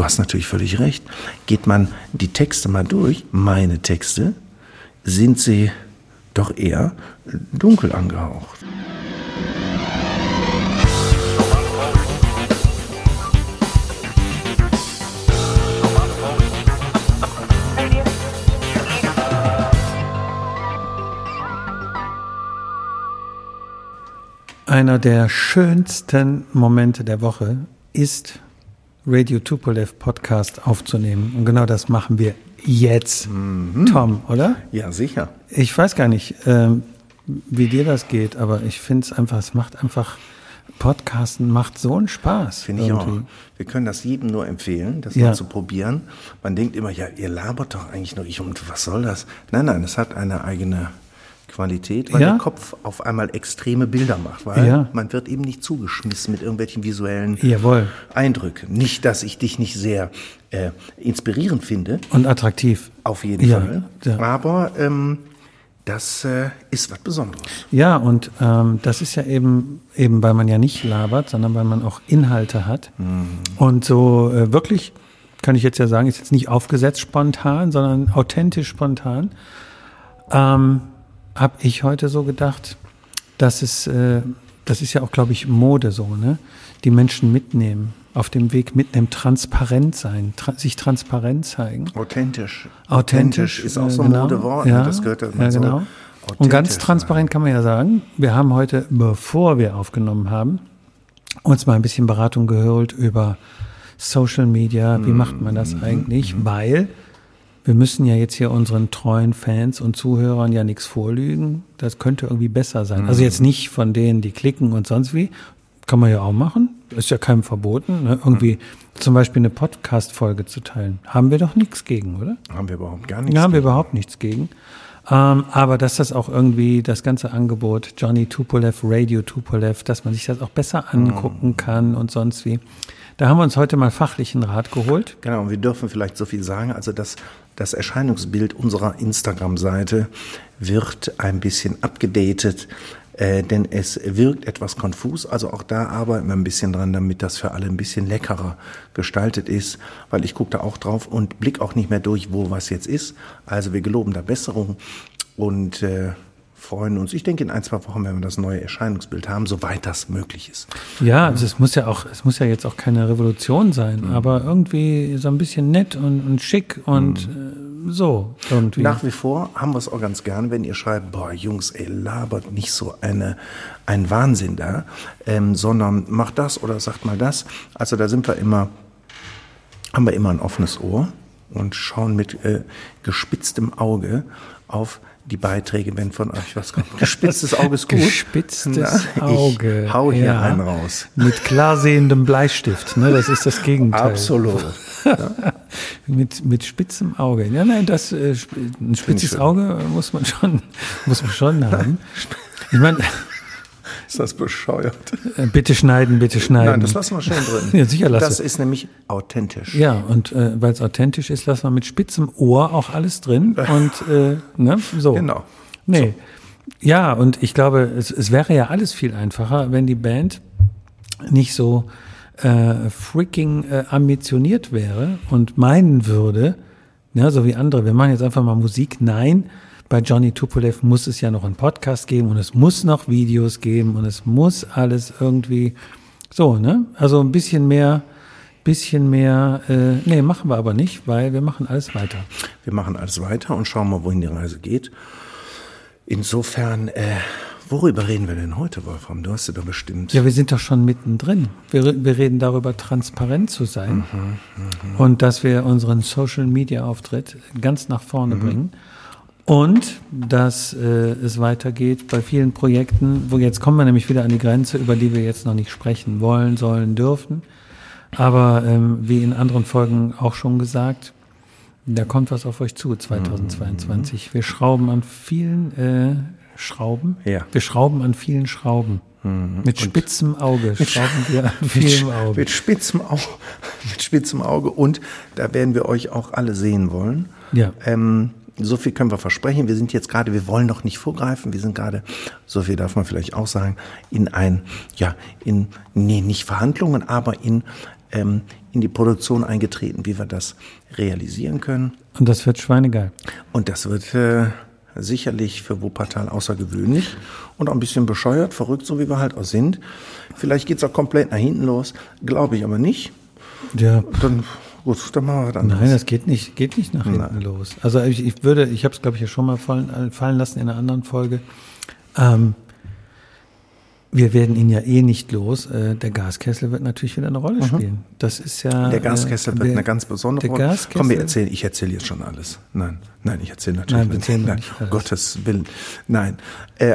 du hast natürlich völlig recht. Geht man die Texte mal durch, meine Texte, sind sie doch eher dunkel angehaucht. Einer der schönsten Momente der Woche ist, Radio Tupolev Podcast aufzunehmen. Und genau das machen wir jetzt, Tom, oder? Ja, sicher. Ich weiß gar nicht, wie dir das geht, aber ich finde es einfach, es macht einfach, Podcasten macht so einen Spaß. Finde ich irgendwie auch. Wir können das jedem nur empfehlen, das mal zu probieren. Man denkt immer, ja, ihr labert doch eigentlich nur, was soll das? Nein, es hat eine eigene Qualität, weil der Kopf auf einmal extreme Bilder macht, weil man wird eben nicht zugeschmissen mit irgendwelchen visuellen Eindrücken. Nicht, dass ich dich nicht sehr inspirierend finde. Und attraktiv. Auf jeden Fall. Ja. Aber das ist was Besonderes. Ja, und das ist ja eben, weil man ja nicht labert, sondern weil man auch Inhalte hat. Und so wirklich, kann ich jetzt ja sagen, ist jetzt nicht aufgesetzt spontan, sondern authentisch spontan. Habe ich heute so gedacht, dass es, das ist ja auch, glaube ich, Mode so, ne? Die Menschen mitnehmen, auf dem Weg mitnehmen, transparent sein, sich transparent zeigen. Authentisch. Authentisch ist auch so ein Modewort, ja, das gehört halt mal so. Und ganz transparent kann man ja sagen, wir haben heute, bevor wir aufgenommen haben, uns mal ein bisschen Beratung geholt über Social Media, wie macht man das eigentlich, weil wir müssen ja jetzt hier unseren treuen Fans und Zuhörern ja nichts vorlügen. Das könnte irgendwie besser sein. Also jetzt nicht von denen, die klicken und sonst wie. Kann man ja auch machen. Ist ja keinem verboten, ne? Irgendwie zum Beispiel eine Podcast-Folge zu teilen. Haben wir doch nichts gegen, oder? Haben wir überhaupt gar nichts gegen. Haben wir überhaupt nichts gegen. Aber dass das auch irgendwie das ganze Angebot, Johnny Tupolev, Radio Tupolev, dass man sich das auch besser angucken kann und sonst wie. Da haben wir uns heute mal fachlichen Rat geholt. Genau, und wir dürfen vielleicht so viel sagen, also das Erscheinungsbild unserer Instagram-Seite wird ein bisschen abgedatet, denn es wirkt etwas konfus. Also auch da arbeiten wir ein bisschen dran, damit das für alle ein bisschen leckerer gestaltet ist, weil ich gucke da auch drauf und blicke auch nicht mehr durch, wo was jetzt ist. Also wir geloben da Besserung und freuen uns. Ich denke, in 1-2 Wochen werden wir das neue Erscheinungsbild haben, soweit das möglich ist. Ja, also es muss ja jetzt auch keine Revolution sein, aber irgendwie so ein bisschen nett und schick und so irgendwie. Nach wie vor haben wir es auch ganz gern, wenn ihr schreibt, boah, Jungs, ey, labert nicht so ein Wahnsinn da, sondern macht das oder sagt mal das. Also da haben wir immer ein offenes Ohr und schauen mit gespitztem Auge auf die Beiträge, wenn von euch was kommt. Gespitztes Auge ist gut. Gespitztes Auge. Ich hau hier einen raus. Mit klarsehendem Bleistift. Ne? Das ist das Gegenteil. Absolut. Ja. mit spitzem Auge. Ja, nein, ein spitzes Auge muss man schon haben. Ich meine, ist das bescheuert? Bitte schneiden. Nein, das lassen wir schön drin. Ja, sicher lassen. Das ist nämlich authentisch. Ja, und weil es authentisch ist, lassen wir mit spitzem Ohr auch alles drin. Und so. Genau. Nee. So. Ja, und ich glaube, es wäre ja alles viel einfacher, wenn die Band nicht so freaking ambitioniert wäre und meinen würde, ja, so wie andere, wir machen jetzt einfach mal Musik. Nein. Bei Johnny Tupolev muss es ja noch einen Podcast geben und es muss noch Videos geben und es muss alles irgendwie so, ne? Also ein bisschen mehr, machen wir aber nicht, weil wir machen alles weiter. Wir machen alles weiter und schauen mal, wohin die Reise geht. Insofern, worüber reden wir denn heute, Wolfram? Du hast ja doch bestimmt... Ja, wir sind doch schon mittendrin. Wir reden darüber, transparent zu sein und dass wir unseren Social-Media-Auftritt ganz nach vorne bringen. Und dass es weitergeht bei vielen Projekten, wo jetzt kommen wir nämlich wieder an die Grenze, über die wir jetzt noch nicht sprechen wollen, sollen, dürfen. Aber wie in anderen Folgen auch schon gesagt, da kommt was auf euch zu 2022. Wir schrauben an vielen Schrauben. Ja. Wir schrauben an vielen Schrauben. Mit spitzem Auge schrauben wir an vielen Augen. Mit spitzem Auge. Und da werden wir euch auch alle sehen wollen. Ja. So viel können wir versprechen. Wir sind jetzt gerade, wir wollen noch nicht vorgreifen. Wir sind gerade, so viel darf man vielleicht auch sagen, in nicht Verhandlungen, aber in in die Produktion eingetreten, wie wir das realisieren können. Und das wird schweinegeil. Und das wird sicherlich für Wuppertal außergewöhnlich und auch ein bisschen bescheuert, verrückt, so wie wir halt auch sind. Vielleicht geht es auch komplett nach hinten los, glaube ich aber nicht. Ja. Dann, gut, dann machen wir das anders. Nein, das geht nicht nach hinten los. Also ich habe es, glaube ich, ja schon mal fallen lassen in einer anderen Folge. Wir werden ihn ja eh nicht los. Der Gaskessel wird natürlich wieder eine Rolle spielen. Das ist ja. Der Gaskessel wird eine ganz besondere Rolle. Komm, ich erzähle jetzt schon alles. Nein, ich erzähle natürlich nicht. Nein, um Gottes Willen. Nein.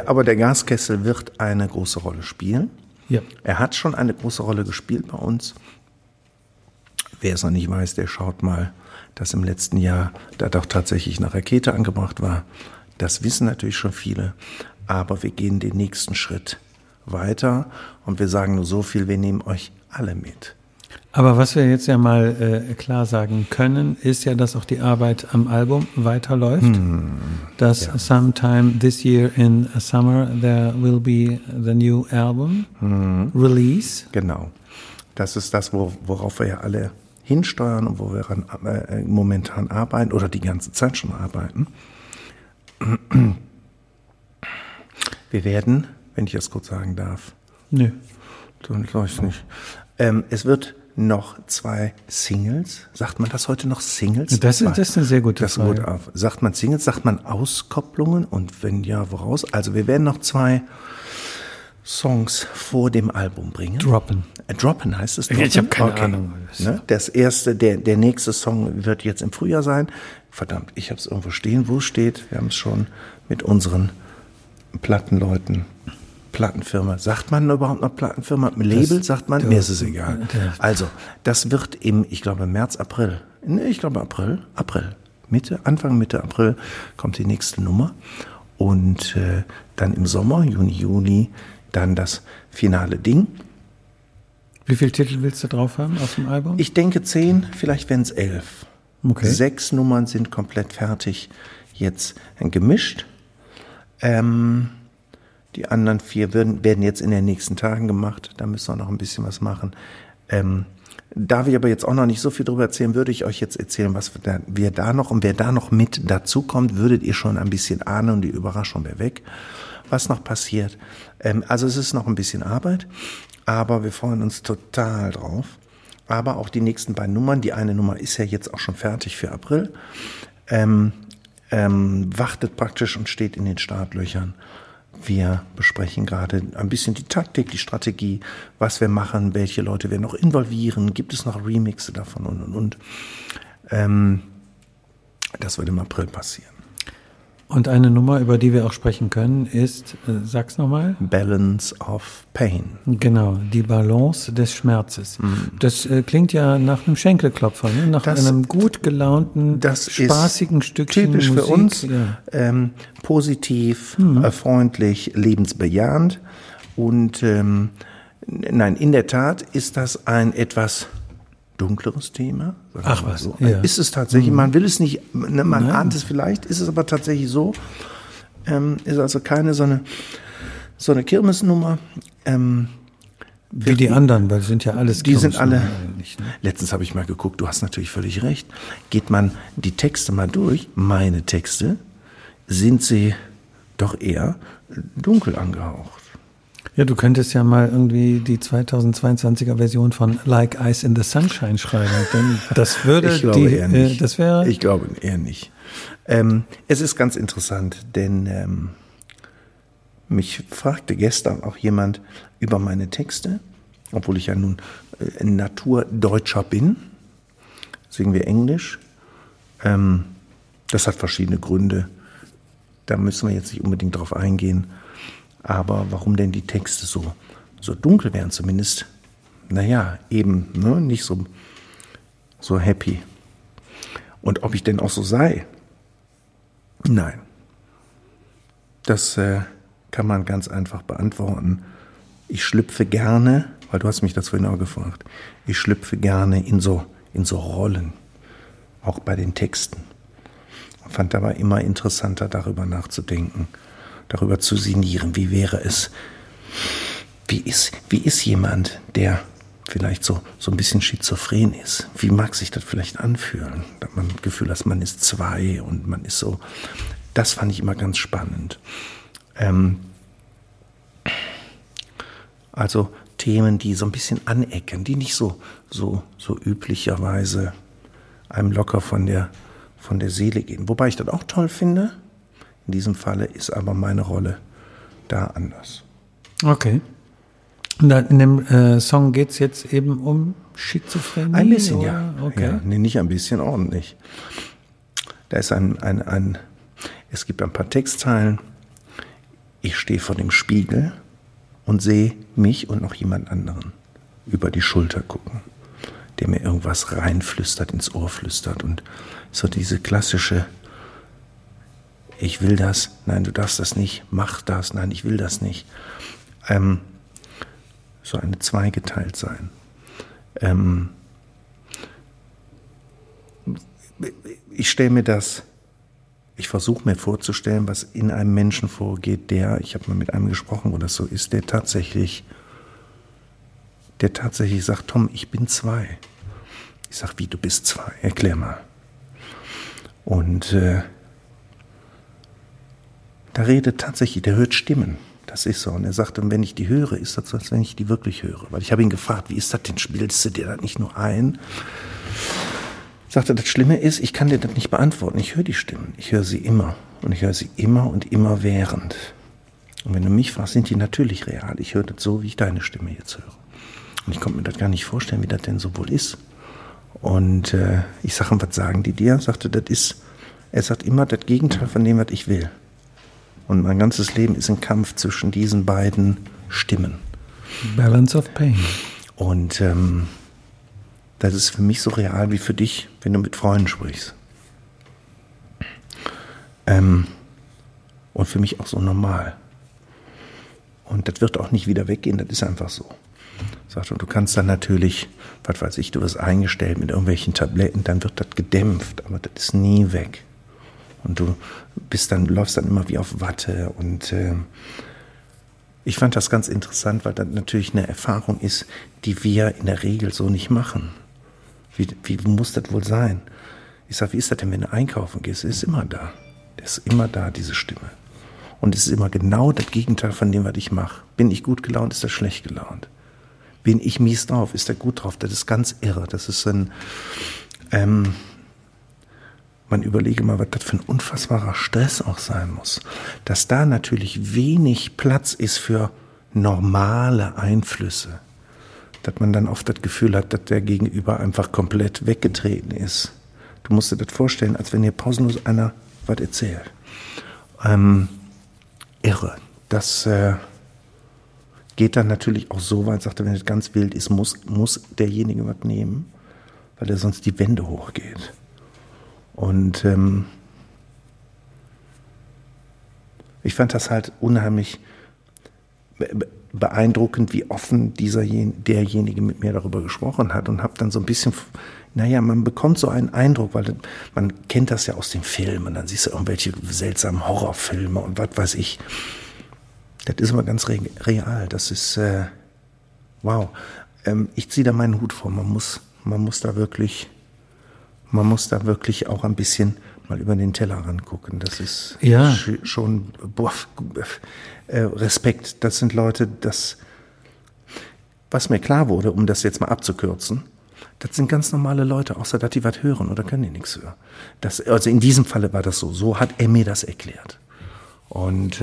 Aber der Gaskessel wird eine große Rolle spielen. Ja. Er hat schon eine große Rolle gespielt bei uns. Wer es noch nicht weiß, der schaut mal, dass im letzten Jahr da doch tatsächlich eine Rakete angebracht war. Das wissen natürlich schon viele. Aber wir gehen den nächsten Schritt weiter und wir sagen nur so viel, wir nehmen euch alle mit. Aber was wir jetzt ja mal klar sagen können, ist ja, dass auch die Arbeit am Album weiterläuft. Dass sometime this year in summer there will be the new album release. Genau. Das ist das, worauf wir ja alle hinsteuern und wo wir momentan arbeiten oder die ganze Zeit schon arbeiten. Wir werden, wenn ich das kurz sagen darf. Nö. Dann glaube ich nicht. Es wird noch 2 Singles. Sagt man das heute noch Singles? Das ist eine sehr gute Frage. Sagt man Singles? Sagt man Auskopplungen? Und wenn ja, woraus? Also wir werden noch 2 Songs vor dem Album bringen. Droppen. Droppen heißt es. Droppen? Ich habe keine Ahnung. Ne? Das erste, der nächste Song wird jetzt im Frühjahr sein. Verdammt, ich habe es irgendwo stehen, wo es steht. Wir haben es schon mit unseren Plattenleuten, Plattenfirma. Sagt man überhaupt noch Plattenfirma? Label sagt man? Mir ist es egal. Also, das wird April. Mitte April kommt die nächste Nummer. Und dann im Sommer, Juni, dann das finale Ding. Wie viele Titel willst du drauf haben auf dem Album? Ich denke 10, vielleicht werden es 11. Okay. 6 Nummern sind komplett fertig jetzt gemischt. Die anderen 4 werden jetzt in den nächsten Tagen gemacht. Da müssen wir noch ein bisschen was machen. Darf ich aber jetzt auch noch nicht so viel drüber erzählen, würde ich euch jetzt erzählen, was wir da noch und wer da noch mit dazukommt, würdet ihr schon ein bisschen ahnen und die Überraschung wäre weg, was noch passiert. Also es ist noch ein bisschen Arbeit, aber wir freuen uns total drauf. Aber auch die nächsten 2 Nummern, die eine Nummer ist ja jetzt auch schon fertig für April, wartet praktisch und steht in den Startlöchern. Wir besprechen gerade ein bisschen die Taktik, die Strategie, was wir machen, welche Leute wir noch involvieren, gibt es noch Remixe davon und. Das wird im April passieren. Und eine Nummer, über die wir auch sprechen können, ist, sag's nochmal? Balance of Pain. Genau, die Balance des Schmerzes. Das klingt ja nach einem Schenkelklopfer, ne? Nach einem gut gelaunten, spaßigen Stückchen typisch Musik. Für uns, ja. Positiv, freundlich, lebensbejahend. Und nein, in der Tat ist das ein etwas dunkleres Thema. Ach was, so. Ja. Ist es tatsächlich, man will es nicht, ne, man ahnt es vielleicht, ist es aber tatsächlich so, ist also keine so eine Kirmesnummer. Wie die anderen, weil sind ja alles Kirmesnummer. Die sind alle, nicht, ne? Letztens habe ich mal geguckt, du hast natürlich völlig recht, geht man die Texte mal durch, meine Texte, sind sie doch eher dunkel angehaucht. Ja, du könntest ja mal irgendwie die 2022er Version von Like Ice in the Sunshine schreiben. Denn das würde ich glaube eher nicht. Das wäre. Ich glaube eher nicht. Es ist ganz interessant, denn mich fragte gestern auch jemand über meine Texte, obwohl ich ja nun Naturdeutscher bin. Singen wir Englisch. Das hat verschiedene Gründe. Da müssen wir jetzt nicht unbedingt drauf eingehen. Aber warum denn die Texte so dunkel wären, zumindest, naja, eben, ne, nicht so happy. Und ob ich denn auch so sei? Nein. Das kann man ganz einfach beantworten. Ich schlüpfe gerne, weil du hast mich das vorhin auch gefragt, ich schlüpfe gerne in so Rollen, auch bei den Texten. Ich fand dabei immer interessanter, darüber nachzudenken. Darüber zu sinnieren, wie wäre es, wie ist jemand, der vielleicht so ein bisschen schizophren ist. Wie mag sich das vielleicht anfühlen? Dass man das Gefühl hat, man ist zwei und man ist so. Das fand ich immer ganz spannend. Also Themen, die so ein bisschen anecken, die nicht so üblicherweise einem locker von der Seele gehen. Wobei ich das auch toll finde. In diesem Falle ist aber meine Rolle da anders. Okay. Und in dem Song geht es jetzt eben um Schizophrenie? Ein bisschen, oder? Ja. Okay. Ja. Nee, nicht ein bisschen, ordentlich. Da ist es gibt ein paar Textzeilen. Ich stehe vor dem Spiegel und sehe mich und noch jemand anderen über die Schulter gucken, der mir irgendwas reinflüstert, ins Ohr flüstert. Und so diese klassische, ich will das, nein, du darfst das nicht, mach das, nein, ich will das nicht. So eine zweigeteilt sein. Ich stelle mir das, ich versuche mir vorzustellen, was in einem Menschen vorgeht, ich habe mal mit einem gesprochen, wo das so ist, der tatsächlich sagt, Tom, ich bin zwei. Ich sage, wie, du bist zwei? Erklär mal. Und da redet tatsächlich, der hört Stimmen. Das ist so. Und er sagt, wenn ich die höre, ist das so, als wenn ich die wirklich höre. Weil ich habe ihn gefragt, wie ist das denn? Spielst du dir das nicht nur ein? Sagt er, das Schlimme ist, ich kann dir das nicht beantworten. Ich höre die Stimmen. Ich höre sie immer. Und ich höre sie immer und immer während. Und wenn du mich fragst, sind die natürlich real. Ich höre das so, wie ich deine Stimme jetzt höre. Und ich konnte mir das gar nicht vorstellen, wie das denn so wohl ist. Und ich sage ihm, was sagen die dir? Sagte, er sagt immer das Gegenteil von dem, was ich will. Und mein ganzes Leben ist ein Kampf zwischen diesen beiden Stimmen. Balance of Pain. Und das ist für mich so real wie für dich, wenn du mit Freunden sprichst. Und für mich auch so normal. Und das wird auch nicht wieder weggehen, das ist einfach so. Sagt, und du kannst dann natürlich, was weiß ich, du wirst eingestellt mit irgendwelchen Tabletten, dann wird das gedämpft, aber das ist nie weg. Und du läufst dann immer wie auf Watte. Und ich fand das ganz interessant, weil das natürlich eine Erfahrung ist, die wir in der Regel so nicht machen. Wie muss das wohl sein? Ich sage, wie ist das denn, wenn du einkaufen gehst? Er ist immer da. Der ist immer da, diese Stimme. Und es ist immer genau das Gegenteil von dem, was ich mache. Bin ich gut gelaunt, ist er schlecht gelaunt? Bin ich mies drauf, ist er gut drauf? Das ist ganz irre. Das ist man überlege mal, was das für ein unfassbarer Stress auch sein muss. Dass da natürlich wenig Platz ist für normale Einflüsse. Dass man dann oft das Gefühl hat, dass der Gegenüber einfach komplett weggetreten ist. Du musst dir das vorstellen, als wenn dir pausenlos einer was erzählt. Irre. Das geht dann natürlich auch so weit, sagt er, wenn das ganz wild ist, muss derjenige was nehmen, weil er sonst die Wände hochgeht. Und ich fand das halt unheimlich beeindruckend, wie offen derjenige mit mir darüber gesprochen hat und habe dann so ein bisschen, man bekommt so einen Eindruck, weil man kennt das ja aus den Filmen, dann siehst du irgendwelche seltsamen Horrorfilme und was weiß ich. Das ist immer ganz real, das ist, wow. Ich ziehe da meinen Hut vor, man muss da wirklich auch ein bisschen mal über den Tellerrand gucken. Das ist schon Respekt. Das sind Leute, was mir klar wurde, um das jetzt mal abzukürzen, das sind ganz normale Leute, außer dass die was hören oder können die nichts hören. Also in diesem Falle war das so. So hat er mir das erklärt. Und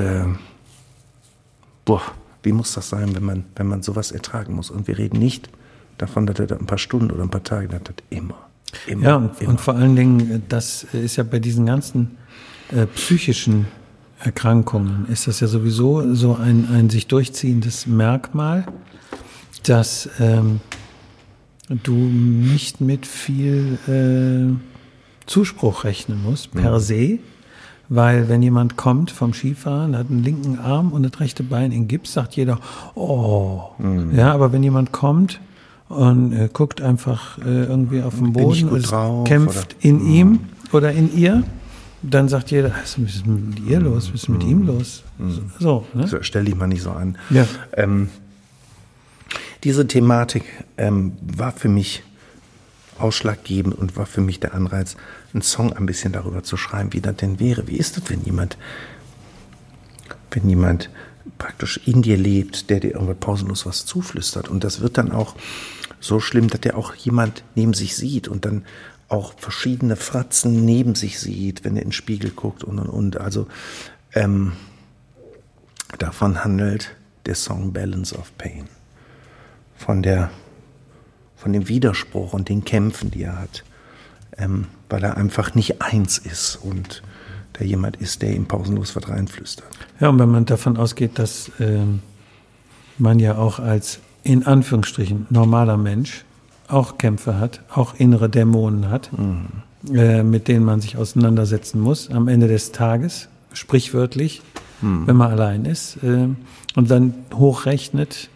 wie muss das sein, wenn man sowas ertragen muss? Und wir reden nicht davon, dass er das ein paar Stunden oder ein paar Tage hat, immer. Ja, und vor allen Dingen, das ist ja bei diesen ganzen psychischen Erkrankungen, ist das ja sowieso so ein sich durchziehendes Merkmal, dass du nicht mit viel Zuspruch rechnen musst, per se, weil wenn jemand kommt vom Skifahren, hat einen linken Arm und das rechte Bein in Gips, sagt jeder, oh. Mhm. Ja, aber wenn jemand kommt, und guckt einfach irgendwie auf den Boden und drauf, kämpft oder? In ihm oder in ihr, dann sagt jeder, was ist mit ihr los, was ist mit ihm los? So, ne? Stell dich mal nicht so an. Ja. Diese Thematik war für mich ausschlaggebend und war für mich der Anreiz, einen Song ein bisschen darüber zu schreiben, wie das denn wäre. Wie ist das, wenn jemand praktisch in dir lebt, der dir irgendwann pausenlos was zuflüstert? Und das wird dann auch so schlimm, dass der auch jemand neben sich sieht und dann auch verschiedene Fratzen neben sich sieht, wenn er in den Spiegel guckt und. Also davon handelt der Song Balance of Pain. Von dem Widerspruch und den Kämpfen, die er hat. Weil er einfach nicht eins ist und der jemand ist, der ihm pausenlos was reinflüstert. Ja, und wenn man davon ausgeht, dass man ja auch als in Anführungsstrichen normaler Mensch auch Kämpfe hat, auch innere Dämonen hat, mit denen man sich auseinandersetzen muss am Ende des Tages, sprichwörtlich, wenn man allein ist, und dann hochrechnet,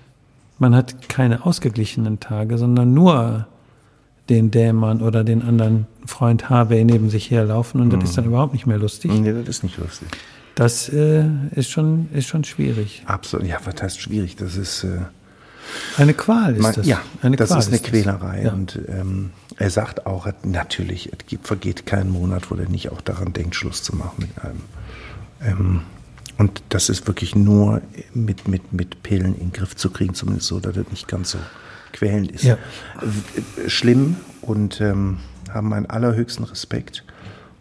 man hat keine ausgeglichenen Tage, sondern nur den Dämon oder den anderen Freund Harvey neben sich herlaufen, und das ist dann überhaupt nicht mehr lustig. Nee, das ist nicht lustig. Das ist schon schwierig. Absolut, ja, was heißt schwierig? Das ist... eine Qual ist das. Ja, das ist eine Quälerei. Ja. Und er sagt auch, natürlich, es vergeht kein Monat, wo er nicht auch daran denkt, Schluss zu machen mit allem. Und das ist wirklich nur mit Pillen in den Griff zu kriegen, zumindest so, dass das nicht ganz so quälend ist. Ja. Schlimm, und haben meinen allerhöchsten Respekt.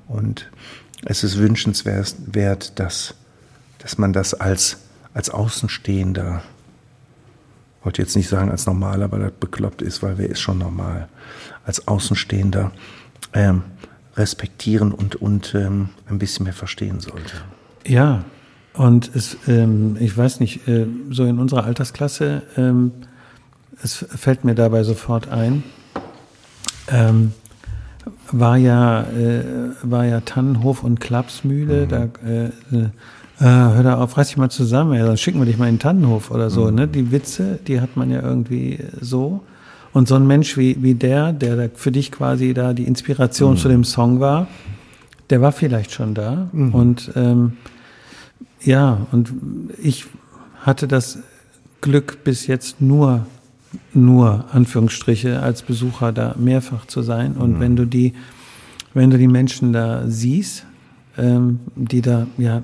Und es ist wünschenswert, dass man das als Außenstehender, ich wollte jetzt nicht sagen als Normaler, weil das bekloppt ist, weil wer ist schon normal, als Außenstehender respektieren und ein bisschen mehr verstehen sollte. Ja, und es, ich weiß nicht, so in unserer Altersklasse, es fällt mir dabei sofort ein, war ja Tannenhof und Klapsmühle, hör da auf, reiß dich mal zusammen, ja, dann schicken wir dich mal in den Tannenhof oder so. Ne? Die Witze, die hat man ja irgendwie so. Und so ein Mensch wie der da für dich quasi da die Inspiration zu dem Song war, der war vielleicht schon da. Und und ich hatte das Glück, bis jetzt nur Anführungsstriche, als Besucher da mehrfach zu sein. Und wenn du die Menschen da siehst, die da ja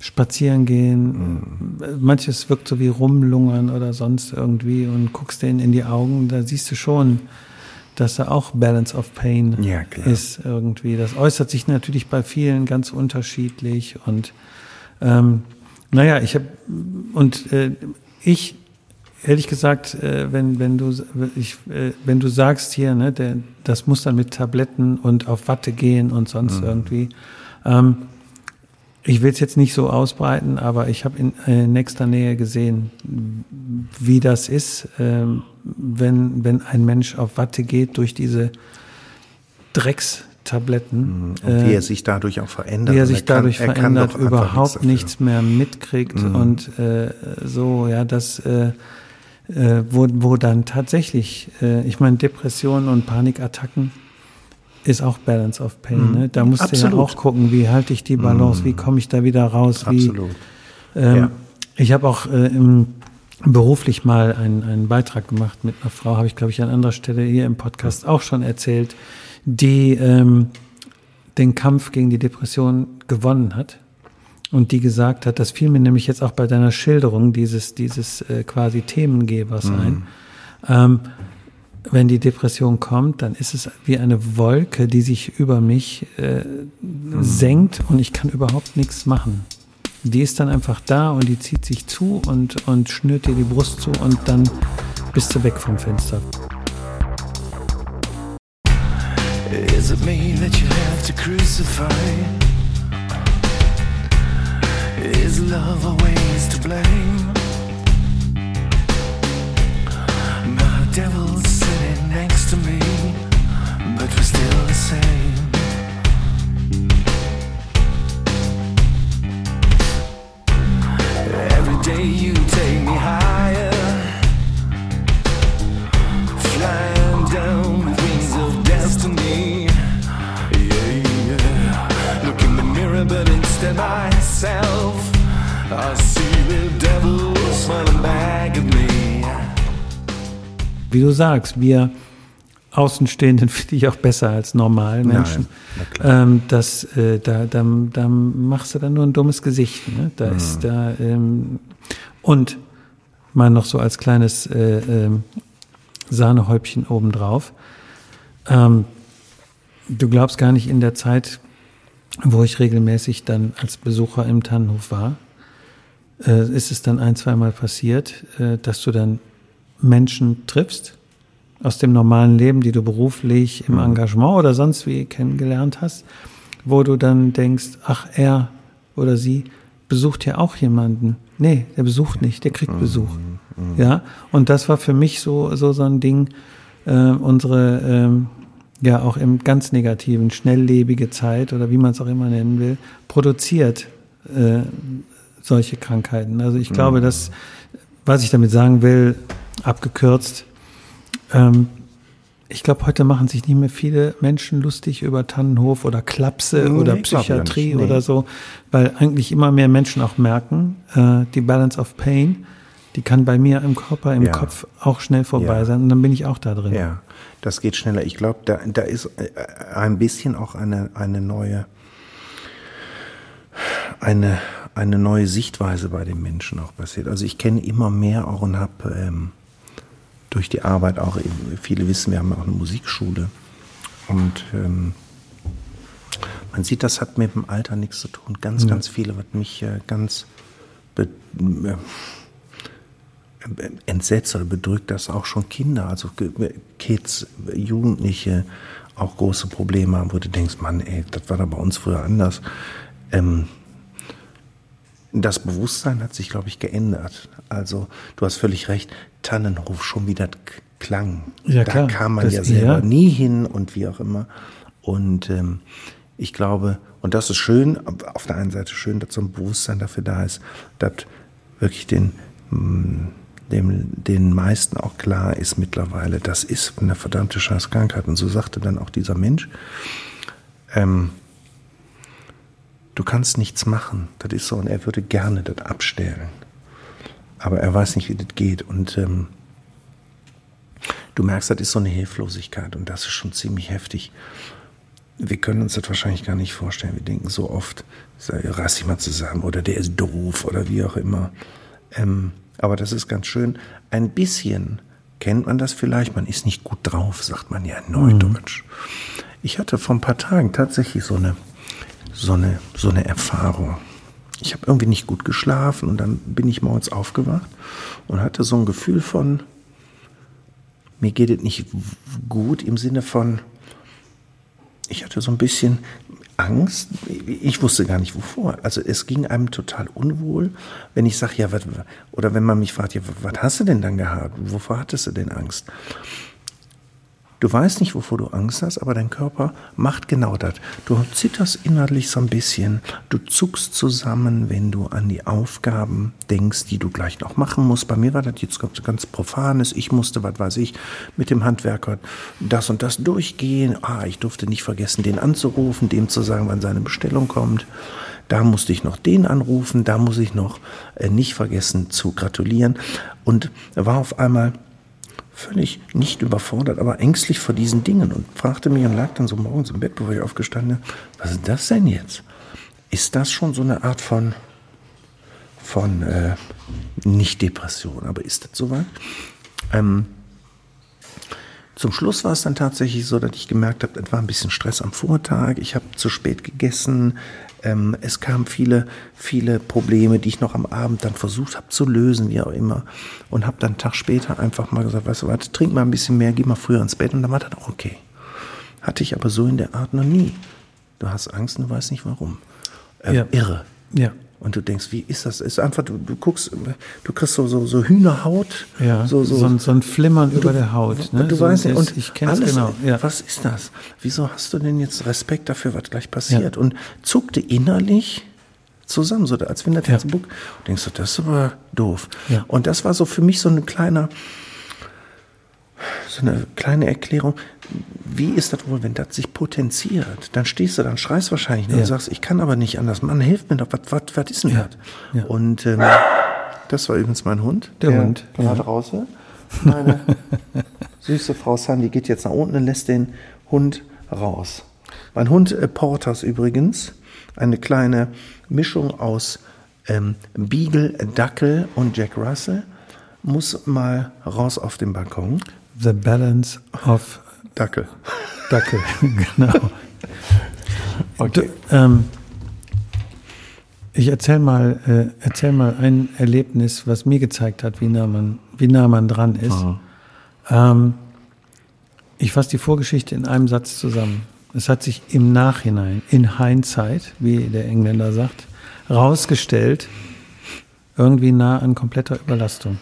spazieren gehen, manches wirkt so wie rumlungern oder sonst irgendwie, und guckst denen in die Augen, da siehst du schon, dass da auch Balance of Pain ist irgendwie. Das äußert sich natürlich bei vielen ganz unterschiedlich, und ich ehrlich gesagt, wenn du sagst hier, ne, das muss dann mit Tabletten und auf Watte gehen und sonst irgendwie. Ich will es jetzt nicht so ausbreiten, aber ich habe in nächster Nähe gesehen, wie das ist, wenn ein Mensch auf Watte geht durch diese Dreckstabletten. Und wie er sich dadurch auch verändert. Wie er sich dadurch verändert, überhaupt nichts mehr mitkriegt. Und wo dann tatsächlich, ich meine, Depressionen und Panikattacken ist auch Balance of Pain. Ne? Da musst du ja auch gucken, wie halte ich die Balance, wie komme ich da wieder raus. Absolut. Ich habe auch beruflich mal einen Beitrag gemacht mit einer Frau, habe ich, glaube ich, an anderer Stelle hier im Podcast auch schon erzählt, die den Kampf gegen die Depression gewonnen hat. Und die gesagt hat, das fiel mir nämlich jetzt auch bei deiner Schilderung dieses quasi Themengebers ein. Wenn die Depression kommt, dann ist es wie eine Wolke, die sich über mich senkt, und ich kann überhaupt nichts machen. Die ist dann einfach da, und die zieht sich zu und schnürt dir die Brust zu, und dann bist du weg vom Fenster. Is it me that you have to crucify? Is love always to blame? My devil's sitting next to me, but we're still the same. Every day you take me higher, flying down with wings of destiny. Look in the mirror, but instead myself I see the devil smiling back at me. wie du sagst, wir Außenstehenden finde ich auch besser als normalen Menschen. Da machst du dann nur ein dummes Gesicht. Ne? Da ist da und mal noch so als kleines Sahnehäubchen obendrauf. Du glaubst gar nicht, in der Zeit, wo ich regelmäßig dann als Besucher im Tannenhof war, ist es dann ein-, zweimal passiert, dass du dann Menschen triffst aus dem normalen Leben, die du beruflich im Engagement oder sonst wie kennengelernt hast, wo du dann denkst, ach, er oder sie besucht ja auch jemanden. Nee, der besucht nicht, der kriegt Besuch. Ja, und das war für mich so ein Ding, unsere, ja auch im ganz negativen, schnelllebige Zeit oder wie man es auch immer nennen will, produziert solche Krankheiten. Also ich glaube, dass, was ich damit sagen will, abgekürzt, ich glaube, heute machen sich nicht mehr viele Menschen lustig über Tannenhof oder Klapse oder Psychiatrie oder so, weil eigentlich immer mehr Menschen auch merken, die Balance of Pain, die kann bei mir im Körper, im Kopf auch schnell vorbei sein und dann bin ich auch da drin. Ja, das geht schneller. Ich glaube, da ist ein bisschen auch eine neue Sichtweise bei den Menschen auch passiert. Also ich kenne immer mehr auch und habe durch die Arbeit auch eben, viele wissen, wir haben auch eine Musikschule und man sieht, das hat mit dem Alter nichts zu tun. Ganz, ganz viele, was mich ganz entsetzt oder bedrückt, dass auch schon Kinder, also Kids, Jugendliche auch große Probleme haben, wo du denkst, Mann, ey, das war da bei uns früher anders. Das Bewusstsein hat sich, glaube ich, geändert. Also du hast völlig recht, Tannenhof, schon wieder Klang. Ja, da klar, kam man ja selber nie hin und wie auch immer. Und ich glaube, und das ist schön, auf der einen Seite schön, dass so ein Bewusstsein dafür da ist, dass wirklich den meisten auch klar ist mittlerweile, das ist eine verdammte Scheißkrankheit. Und so sagte dann auch dieser Mensch, du kannst nichts machen, das ist so. Und er würde gerne das abstellen. Aber er weiß nicht, wie das geht. Und du merkst, das ist so eine Hilflosigkeit. Und das ist schon ziemlich heftig. Wir können uns das wahrscheinlich gar nicht vorstellen. Wir denken so oft, reiß dich mal zusammen oder der ist doof oder wie auch immer. Aber das ist ganz schön. Ein bisschen kennt man das vielleicht. Man ist nicht gut drauf, sagt man ja in Neudeutsch. Ich hatte vor ein paar Tagen tatsächlich so eine Erfahrung. Ich habe irgendwie nicht gut geschlafen und dann bin ich morgens aufgewacht und hatte so ein Gefühl von, mir geht es nicht gut, im Sinne von, ich hatte so ein bisschen Angst. Ich wusste gar nicht, wovor. Also es ging einem total unwohl, wenn ich sage, ja, oder wenn man mich fragt, ja, was hast du denn dann gehabt? Wovor hattest du denn Angst? Du weißt nicht, wovor du Angst hast, aber dein Körper macht genau das. Du zitterst innerlich so ein bisschen, du zuckst zusammen, wenn du an die Aufgaben denkst, die du gleich noch machen musst. Bei mir war das jetzt ganz Profanes. Ich musste, was weiß ich, mit dem Handwerker das und das durchgehen. Ich durfte nicht vergessen, den anzurufen, dem zu sagen, wann seine Bestellung kommt. Da musste ich noch den anrufen, da muss ich noch nicht vergessen zu gratulieren. Und war auf einmal völlig nicht überfordert, aber ängstlich vor diesen Dingen und fragte mich und lag dann so morgens im Bett, bevor ich aufgestanden bin, was ist das denn jetzt? Ist das schon so eine Art von nicht Depression, aber ist das soweit? Zum Schluss war es dann tatsächlich so, dass ich gemerkt habe, es war ein bisschen Stress am Vortag, ich habe zu spät gegessen, es kamen viele Probleme, die ich noch am Abend dann versucht habe zu lösen, wie auch immer. Und habe dann einen Tag später einfach mal gesagt, weißt du was, trink mal ein bisschen mehr, geh mal früher ins Bett und dann war das auch okay. Hatte ich aber so in der Art noch nie. Du hast Angst und du weißt nicht warum. Irre. Ja. Und du denkst, wie ist das? Ist einfach, du guckst, du kriegst so Hühnerhaut. Ja, so ein Flimmern über der Haut. Ne? Du weißt nicht, und ich kenne es genau. Ja. Was ist das? Wieso hast du denn jetzt Respekt dafür, was gleich passiert? Ja. Und zuckte innerlich zusammen, so als wenn das jetzt Buch. Und denkst du, das war doof. Ja. Und das war so für mich so eine kleine Erklärung, wie ist das wohl, wenn das sich potenziert? Dann stehst du da und schreist wahrscheinlich und sagst, ich kann aber nicht anders. Mann, hilf mir doch, was ist denn das? Ja. Und das war übrigens mein Hund. Der Hund. Der war draußen. Meine süße Frau Sun, die geht jetzt nach unten und lässt den Hund raus. Mein Hund Porters übrigens, eine kleine Mischung aus Beagle, Dackel und Jack Russell, muss mal raus auf den Balkon. The Balance of Dackel. Dackel, genau. Okay. Ich erzähl mal ein Erlebnis, was mir gezeigt hat, wie nah man dran ist. Mhm. Ich fasse die Vorgeschichte in einem Satz zusammen. Es hat sich im Nachhinein, in Hindsight, wie der Engländer sagt, rausgestellt, irgendwie nah an kompletter Überlastung.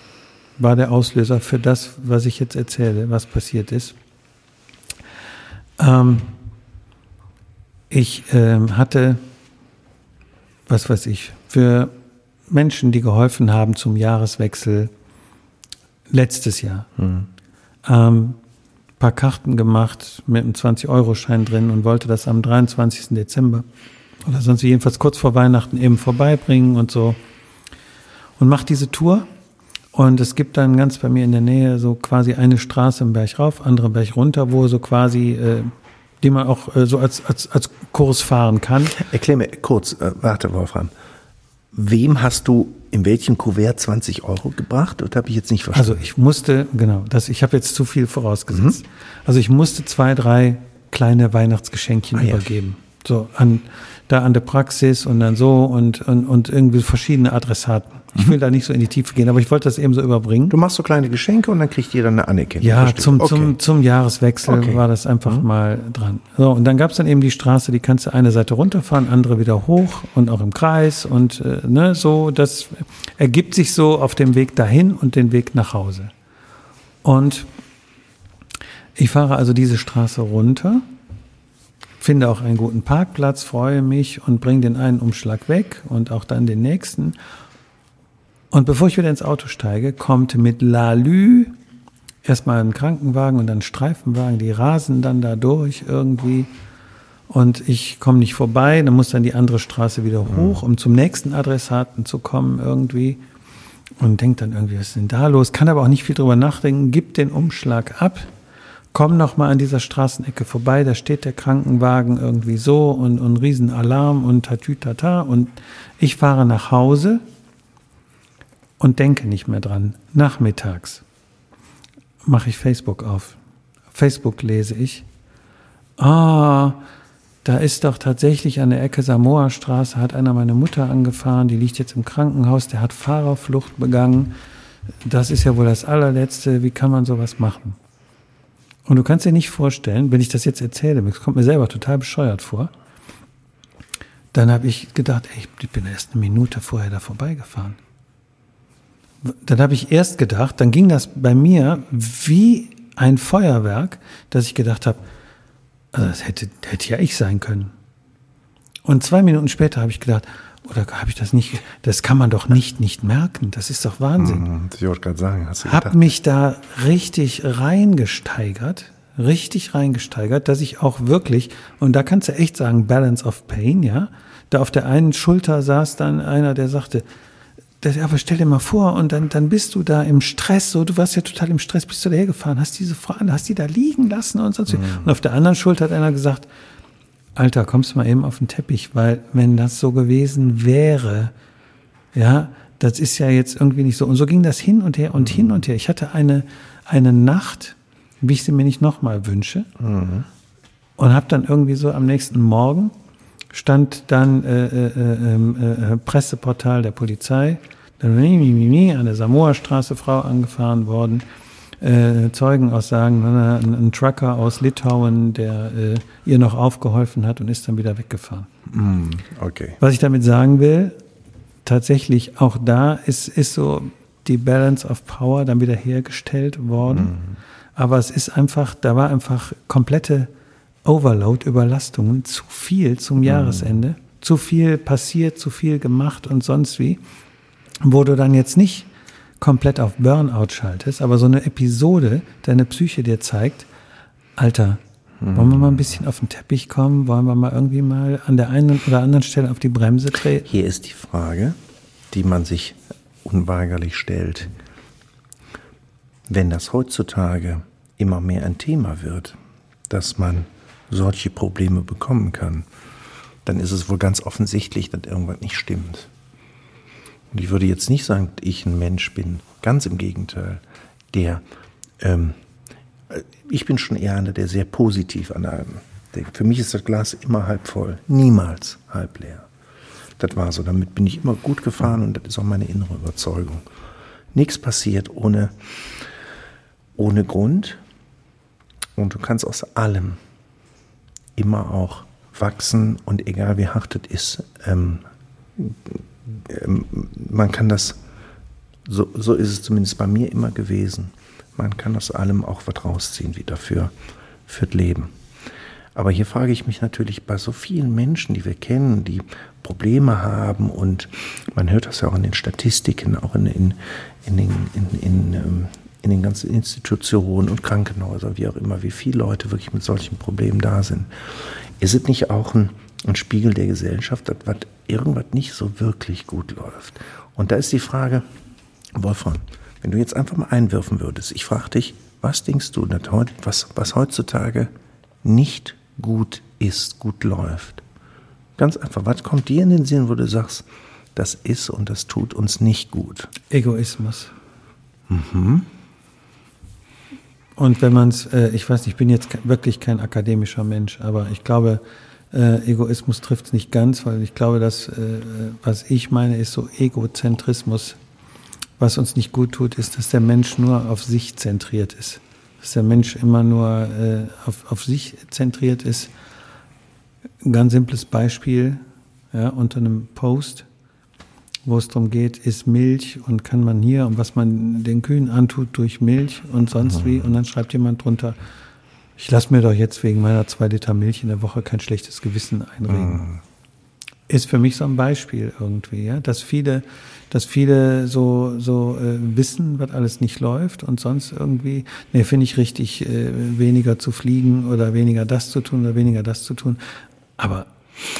War der Auslöser für das, was ich jetzt erzähle, was passiert ist. Ich hatte, was weiß ich, für Menschen, die geholfen haben zum Jahreswechsel letztes Jahr, paar Karten gemacht mit einem 20-Euro-Schein drin und wollte das am 23. Dezember oder sonst jedenfalls kurz vor Weihnachten eben vorbeibringen und so. Und macht diese Tour. Und es gibt dann ganz bei mir in der Nähe so quasi eine Straße im Berg rauf, andere Berg runter, wo so quasi, die man auch so als Kurs fahren kann. Erklär mir kurz, warte Wolfram, wem hast du in welchem Kuvert 20 Euro gebracht? Das habe ich jetzt nicht verstanden. Also ich musste, genau, ich habe jetzt zu viel vorausgesetzt. Mhm. Also ich musste 2, 3 kleine Weihnachtsgeschenkchen übergeben. So an der Praxis und dann so und irgendwie verschiedene Adressaten. Ich will da nicht so in die Tiefe gehen, aber ich wollte das eben so überbringen. Du machst so kleine Geschenke und dann kriegt jeder eine Anerkennung. Ja, zum Jahreswechsel war das einfach mal dran. So, und dann gab's dann eben die Straße, die kannst du eine Seite runterfahren, andere wieder hoch und auch im Kreis und so, das ergibt sich so auf dem Weg dahin und den Weg nach Hause. Und ich fahre also diese Straße runter, finde auch einen guten Parkplatz, freue mich und bringe den einen Umschlag weg und auch dann den nächsten. Und bevor ich wieder ins Auto steige, kommt mit Lalü erstmal ein Krankenwagen und dann Streifenwagen, die rasen dann da durch irgendwie und ich komme nicht vorbei, dann muss dann die andere Straße wieder hoch, um zum nächsten Adressaten zu kommen irgendwie und denke dann irgendwie, was ist denn da los? Kann aber auch nicht viel drüber nachdenken, gib den Umschlag ab, komm nochmal an dieser Straßenecke vorbei, da steht der Krankenwagen irgendwie so und Riesenalarm und tatütata und ich fahre nach Hause. Und denke nicht mehr dran. Nachmittags mache ich Facebook auf. Facebook lese ich. Da ist doch tatsächlich an der Ecke Samoastraße, hat einer meine Mutter angefahren, die liegt jetzt im Krankenhaus, der hat Fahrerflucht begangen. Das ist ja wohl das Allerletzte, wie kann man sowas machen? Und du kannst dir nicht vorstellen, wenn ich das jetzt erzähle, das kommt mir selber total bescheuert vor, dann habe ich gedacht, ich bin erst eine Minute vorher da vorbeigefahren. Dann habe ich erst gedacht, dann ging das bei mir wie ein Feuerwerk, dass ich gedacht habe, also das hätte ja ich sein können. Und 2 Minuten später habe ich gedacht, oder habe ich das nicht, das kann man doch nicht merken, das ist doch Wahnsinn. Ich wollte gerade sagen, hast du gedacht. Habe mich da richtig reingesteigert, dass ich auch wirklich, und da kannst du echt sagen, Balance of Pain, ja, da auf der einen Schulter saß dann einer, der sagte, aber stell dir mal vor, und dann bist du da im Stress, so, du warst ja total im Stress, bist du da hergefahren, hast diese Frage, hast die da liegen lassen und sonst wie. Und auf der anderen Schulter hat einer gesagt, Alter, kommst du mal eben auf den Teppich, weil wenn das so gewesen wäre, ja, das ist ja jetzt irgendwie nicht so. Und so ging das hin und her und hin und her. Ich hatte eine Nacht, wie ich sie mir nicht nochmal wünsche, und habe dann irgendwie so am nächsten Morgen stand dann Presseportal der Polizei, dann an der Samoastraße Frau angefahren worden, Zeugenaussagen, ein Trucker aus Litauen, der ihr noch aufgeholfen hat und ist dann wieder weggefahren. Okay. Was ich damit sagen will, tatsächlich auch da ist so die Balance of Power dann wieder hergestellt worden, aber es ist einfach, da war einfach komplette Overload, Überlastungen, zu viel zum Jahresende, zu viel passiert, zu viel gemacht und sonst wie, wo du dann jetzt nicht komplett auf Burnout schaltest, aber so eine Episode, deine Psyche dir zeigt, Alter, wollen wir mal ein bisschen auf den Teppich kommen, wollen wir mal irgendwie mal an der einen oder anderen Stelle auf die Bremse treten? Hier ist die Frage, die man sich unweigerlich stellt. Wenn das heutzutage immer mehr ein Thema wird, dass man solche Probleme bekommen kann, dann ist es wohl ganz offensichtlich, dass irgendwas nicht stimmt. Und ich würde jetzt nicht sagen, dass ich ein Mensch bin, ganz im Gegenteil. Ich bin schon eher einer, der sehr positiv an allem denkt. Für mich ist das Glas immer halb voll, niemals halb leer. Das war so, damit bin ich immer gut gefahren und das ist auch meine innere Überzeugung. Nichts passiert ohne Grund und du kannst aus allem immer auch wachsen und egal wie hart es ist, man kann das, so ist es zumindest bei mir immer gewesen, man kann aus allem auch was rausziehen wieder für das Leben. Aber hier frage ich mich natürlich bei so vielen Menschen, die wir kennen, die Probleme haben und man hört das ja auch in den Statistiken, auch in den ganzen Institutionen und Krankenhäusern, wie auch immer, wie viele Leute wirklich mit solchen Problemen da sind. Ist es nicht auch ein Spiegel der Gesellschaft, dass irgendwas nicht so wirklich gut läuft? Und da ist die Frage, Wolfram, wenn du jetzt einfach mal einwerfen würdest, ich frage dich, was denkst du, was heutzutage nicht gut ist, gut läuft? Ganz einfach, was kommt dir in den Sinn, wo du sagst, das ist und das tut uns nicht gut? Egoismus. Mhm. Und wenn man es, ich weiß nicht, ich bin jetzt wirklich kein akademischer Mensch, aber ich glaube, Egoismus trifft es nicht ganz, weil ich glaube, dass, was ich meine, ist so Egozentrismus. Was uns nicht gut tut, ist, dass der Mensch nur auf sich zentriert ist. Dass der Mensch immer nur auf sich zentriert ist. Ein ganz simples Beispiel, ja, unter einem Post, wo es darum geht, ist Milch und kann man hier und was man den Kühen antut durch Milch und sonst wie. Und dann schreibt jemand drunter, ich lasse mir doch jetzt wegen meiner 2 Liter Milch in der Woche kein schlechtes Gewissen einregen. Mhm. Ist für mich so ein Beispiel irgendwie, ja, dass viele so wissen, was alles nicht läuft und sonst irgendwie, nee, finde ich richtig, weniger zu fliegen oder weniger das zu tun oder weniger das zu tun. Aber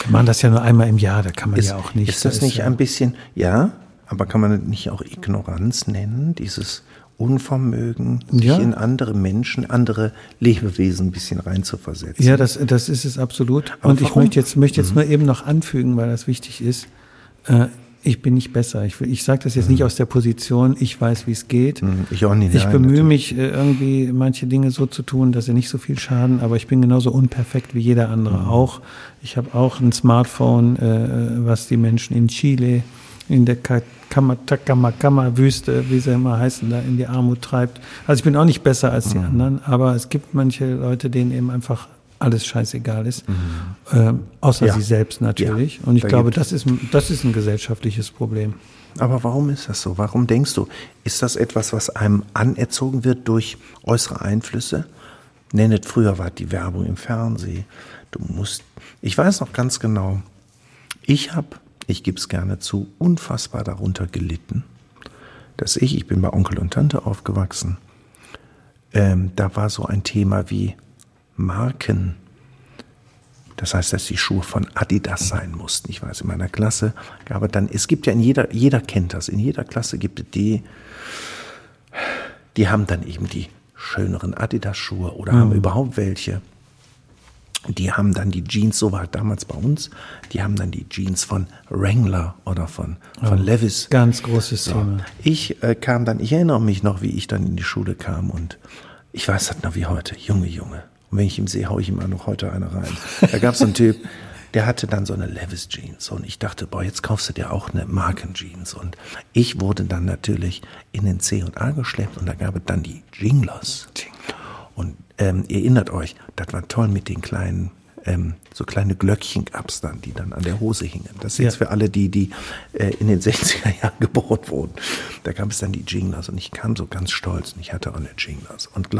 wir machen das ja nur einmal im Jahr, da kann man ja auch nicht. Ist das nicht ein bisschen, ja, aber kann man das nicht auch Ignoranz nennen, dieses Unvermögen, sich in andere Menschen, andere Lebewesen ein bisschen reinzuversetzen. Ja, das ist es absolut. Aber und warum? Ich möchte jetzt nur eben noch anfügen, weil das wichtig ist, ich bin nicht besser. Ich sage das jetzt nicht aus der Position, ich weiß, wie es geht. Ich auch nicht. Ich bemühe mich irgendwie, manche Dinge so zu tun, dass sie nicht so viel schaden, aber ich bin genauso unperfekt wie jeder andere auch. Ich habe auch ein Smartphone, was die Menschen in Chile, in der Kammer-Wüste, wie sie immer heißen, da in die Armut treibt. Also ich bin auch nicht besser als die anderen, aber es gibt manche Leute, denen eben einfach alles scheißegal ist, außer sie selbst natürlich. Ja, und ich glaube, das ist ein gesellschaftliches Problem. Aber warum ist das so? Warum denkst du, ist das etwas, was einem anerzogen wird durch äußere Einflüsse? Nennet früher war die Werbung im Fernsehen. Ich weiß noch ganz genau, ich gebe es gerne zu, unfassbar darunter gelitten, dass ich bin bei Onkel und Tante aufgewachsen, da war so ein Thema wie Marken. Das heißt, dass die Schuhe von Adidas sein mussten. Ich weiß, in meiner Klasse gab es dann, es gibt ja jeder kennt das, in jeder Klasse gibt es die haben dann eben die schöneren Adidas-Schuhe oder haben überhaupt welche. Die haben dann die Jeans, so war halt damals bei uns, die haben dann die Jeans von Wrangler oder von Levi's. Ganz großes Thema. Ich erinnere mich noch, wie ich dann in die Schule kam und ich weiß das noch wie heute, Junge. Und wenn ich ihn sehe, haue ich ihm auch noch heute eine rein. Da gab es so einen Typ, der hatte dann so eine Levi's Jeans und ich dachte, boah, jetzt kaufst du dir auch eine Marken Jeans. Und ich wurde dann natürlich in den C&A geschleppt und da gab es dann die Jinglers. Und erinnert euch, das war toll mit den kleinen, so kleine Glöckchen-Ups dann, die dann an der Hose hingen. Das ist jetzt für alle, die in den 60er Jahren geboren wurden. Da gab es dann die Jinglers und ich kam so ganz stolz und ich hatte auch eine Jinglers. Und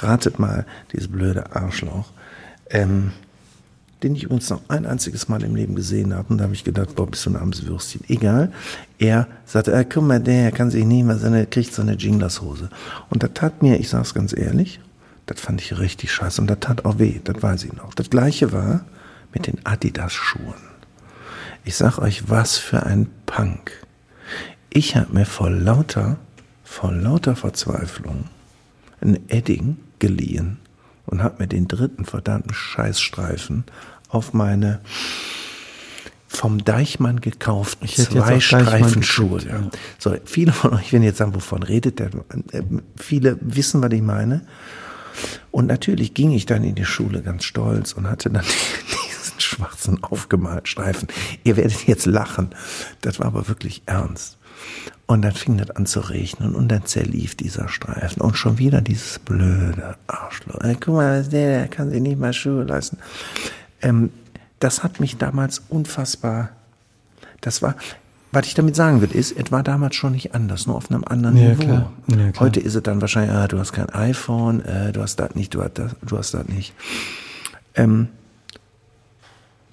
ratet mal, dieses blöde Arschloch, den ich übrigens noch ein einziges Mal im Leben gesehen habe. Und da habe ich gedacht, boah, bist du ein armes Würstchen. Egal. Er sagte, guck mal, der kann sich nehmen, weil er kriegt so eine Jinglers-Hose. Und das tat mir, ich sage es ganz ehrlich, das fand ich richtig scheiße und das tat auch weh, das weiß ich noch. Das Gleiche war mit den Adidas-Schuhen. Ich sag euch, was für ein Punk. Ich habe mir vor lauter Verzweiflung ein Edding geliehen und habe mir den dritten verdammten Scheißstreifen auf meine vom Deichmann gekauft, zwei Streifenschuhe. Ja. So, viele von euch werden jetzt sagen, wovon redet der? Viele wissen, was ich meine. Und natürlich ging ich dann in die Schule ganz stolz und hatte dann diesen schwarzen aufgemalten Streifen. Ihr werdet jetzt lachen. Das war aber wirklich ernst. Und dann fing das an zu regnen und dann zerlief dieser Streifen. Und schon wieder dieses blöde Arschloch. Guck mal, der kann sich nicht mal Schuhe leisten. Das hat mich damals unfassbar, das war, was ich damit sagen will, ist, es war damals schon nicht anders, nur auf einem anderen Niveau. Klar. Ja, klar. Heute ist es dann wahrscheinlich, du hast kein iPhone, du hast das nicht, du hast das nicht.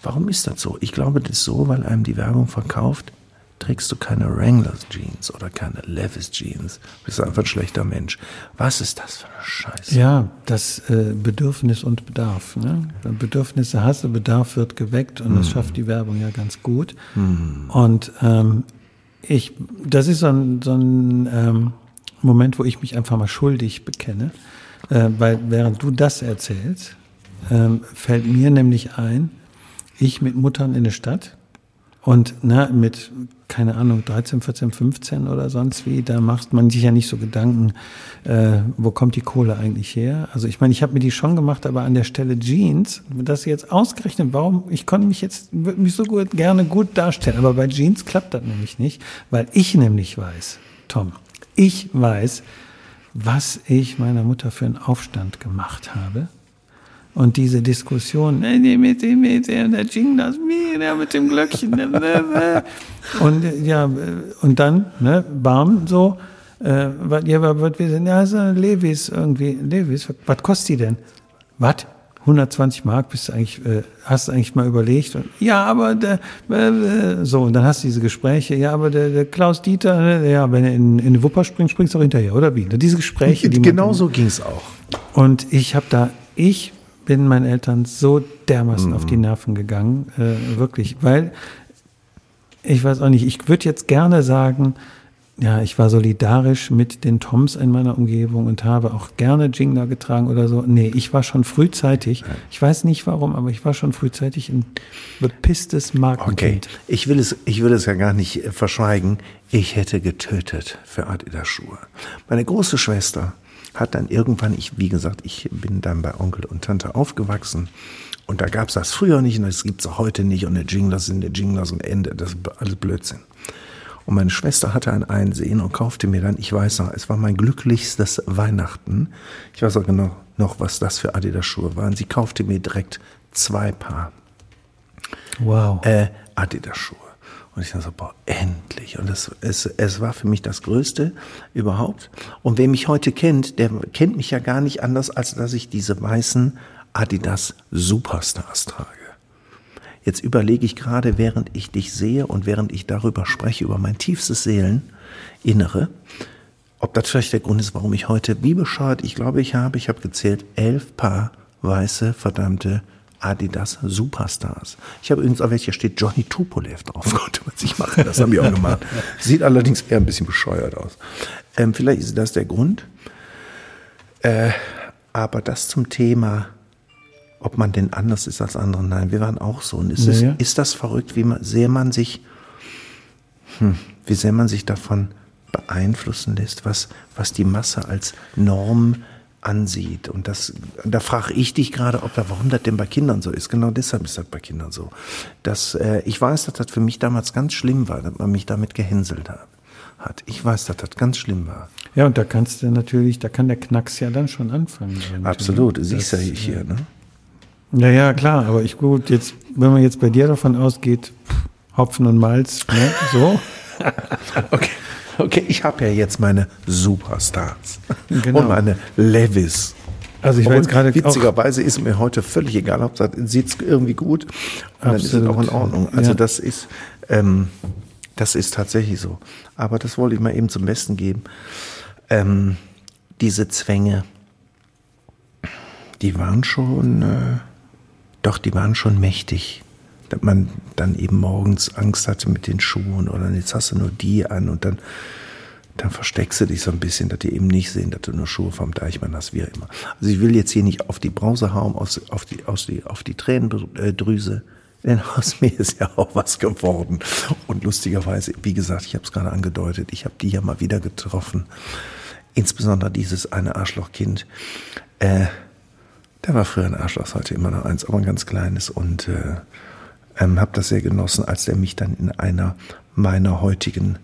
Warum ist das so? Ich glaube, das ist so, weil einem die Werbung verkauft, trägst du keine Wranglers-Jeans oder keine Levi's-Jeans. Du bist einfach ein schlechter Mensch. Was ist das für eine Scheiße? Ja, das Bedürfnis und Bedarf. Ne? Bedürfnisse hast du, Bedarf wird geweckt und das schafft die Werbung ja ganz gut. Und das ist so ein Moment, wo ich mich einfach mal schuldig bekenne, weil während du das erzählst, fällt mir nämlich ein, ich mit Muttern in der Stadt, und mit, keine Ahnung, 13, 14, 15 oder sonst wie, da macht man sich ja nicht so Gedanken, wo kommt die Kohle eigentlich her? Also ich meine, ich habe mir die schon gemacht, aber an der Stelle Jeans, das jetzt ausgerechnet, warum, ich konnte mich jetzt, würde mich so gut, gerne gut darstellen, aber bei Jeans klappt das nämlich nicht, weil ich nämlich weiß, Tom, ich weiß, was ich meiner Mutter für einen Aufstand gemacht habe. Und diese Diskussion, mit dem Glöckchen. Und ja, und dann, bam, so, so Levi's irgendwie. Levi's, was kostet die denn? Was? 120 Mark, hast du eigentlich mal überlegt? Und, ja, aber so, und dann hast du diese Gespräche, ja, aber der Klaus Dieter, ja, wenn er in die Wupper springt, springst du auch hinterher, oder wie? Diese Gespräche. Die genau so ging es auch. Und ich bin meinen Eltern so dermaßen auf die Nerven gegangen, wirklich, weil ich weiß auch nicht, ich würde jetzt gerne sagen, ja, ich war solidarisch mit den Toms in meiner Umgebung und habe auch gerne Jingler getragen oder so. Nee, ich war schon frühzeitig, ich weiß nicht warum, aber ich war schon frühzeitig ein bepisstes Markenkind. Okay, ich will es ja gar nicht verschweigen, ich hätte getötet für Adidas-Schuhe. Meine große Schwester hat dann irgendwann, ich bin dann bei Onkel und Tante aufgewachsen und da gab es das früher nicht und das gibt es auch heute nicht und der Jinglers und Ende, das ist alles Blödsinn. Und meine Schwester hatte ein Einsehen und kaufte mir dann, ich weiß noch, es war mein glücklichstes Weihnachten, ich weiß auch genau noch, was das für Adidas-Schuhe waren, sie kaufte mir direkt 2 Paar Adidas-Schuhe. Und ich dachte so, boah, endlich. Und es war für mich das Größte überhaupt. Und wer mich heute kennt, der kennt mich ja gar nicht anders, als dass ich diese weißen Adidas Superstars trage. Jetzt überlege ich gerade, während ich dich sehe und während ich darüber spreche, über mein tiefstes Seeleninnere, ob das vielleicht der Grund ist, warum ich heute, wie bescheuert, ich glaube, ich habe gezählt, 11 Paar weiße, verdammte Adidas Superstars. Ich habe übrigens auf welcher steht Johnny Tupolev drauf. Konnte man sich machen, das haben wir auch gemacht. Sieht allerdings eher ein bisschen bescheuert aus. Vielleicht ist das der Grund. Aber das zum Thema, ob man denn anders ist als andere. Nein, wir waren auch so. Und ist das verrückt, wie sehr man sich davon beeinflussen lässt, was die Masse als Norm ansieht. Und da frage ich dich gerade, warum das denn bei Kindern so ist. Genau deshalb ist das bei Kindern so. Ich weiß, dass das für mich damals ganz schlimm war, dass man mich damit gehänselt hat. Ich weiß, dass das ganz schlimm war. Ja, und da kann der Knacks ja dann schon anfangen. Absolut, siehst du ja hier, ne? Ja, klar, aber jetzt, wenn man jetzt bei dir davon ausgeht, Hopfen und Malz, ne, so. Okay, ich habe ja jetzt meine Superstars und meine Levi's. Also ich weiß gerade witzigerweise ist mir heute völlig egal, ob das sieht irgendwie gut und dann ist es auch in Ordnung. Also das ist tatsächlich so. Aber das wollte ich mal eben zum Besten geben. Diese Zwänge, die waren schon mächtig. Dass man dann eben morgens Angst hatte mit den Schuhen oder jetzt hast du nur die an und dann dann versteckst du dich so ein bisschen, dass die eben nicht sehen, dass du nur Schuhe vom Deichmann hast, wie immer. Also ich will jetzt hier nicht auf die Brause hauen, auf die Tränendrüse, denn aus mir ist ja auch was geworden. Und lustigerweise, wie gesagt, ich habe es gerade angedeutet, ich habe die ja mal wieder getroffen. Insbesondere dieses eine Arschlochkind. Der war früher ein Arschloch, heute immer noch eins, aber ein ganz kleines. Und habe das sehr genossen, als der mich dann in einer meiner heutigen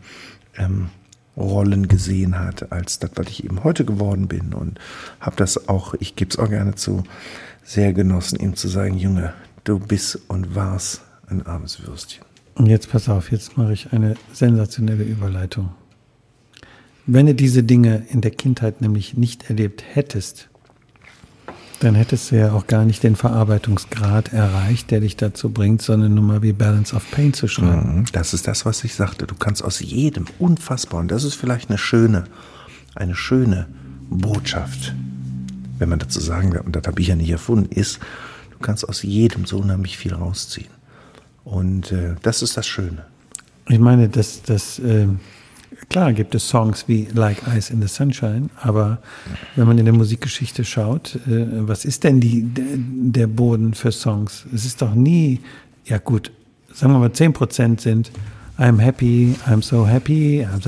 Rollen gesehen hat, als das, was ich eben heute geworden bin. Und habe das auch, ich gebe es auch gerne zu, sehr genossen, ihm zu sagen, Junge, du bist und warst ein armes Würstchen. Und jetzt pass auf, jetzt mache ich eine sensationelle Überleitung. Wenn du diese Dinge in der Kindheit nämlich nicht erlebt hättest, dann hättest du ja auch gar nicht den Verarbeitungsgrad erreicht, der dich dazu bringt, so eine Nummer wie Balance of Pain zu schreiben. Das ist das, was ich sagte. Du kannst aus jedem unfassbar, und das ist vielleicht eine schöne Botschaft, wenn man dazu sagen darf, und das habe ich ja nicht erfunden, ist, du kannst aus jedem so unheimlich viel rausziehen. Und das ist das Schöne. Ich meine, klar gibt es Songs wie Like Ice in the Sunshine, aber wenn man in der Musikgeschichte schaut, was ist denn der Boden für Songs? Es ist doch nie, ja gut, sagen wir mal 10% sind I'm happy, I'm so happy, I'm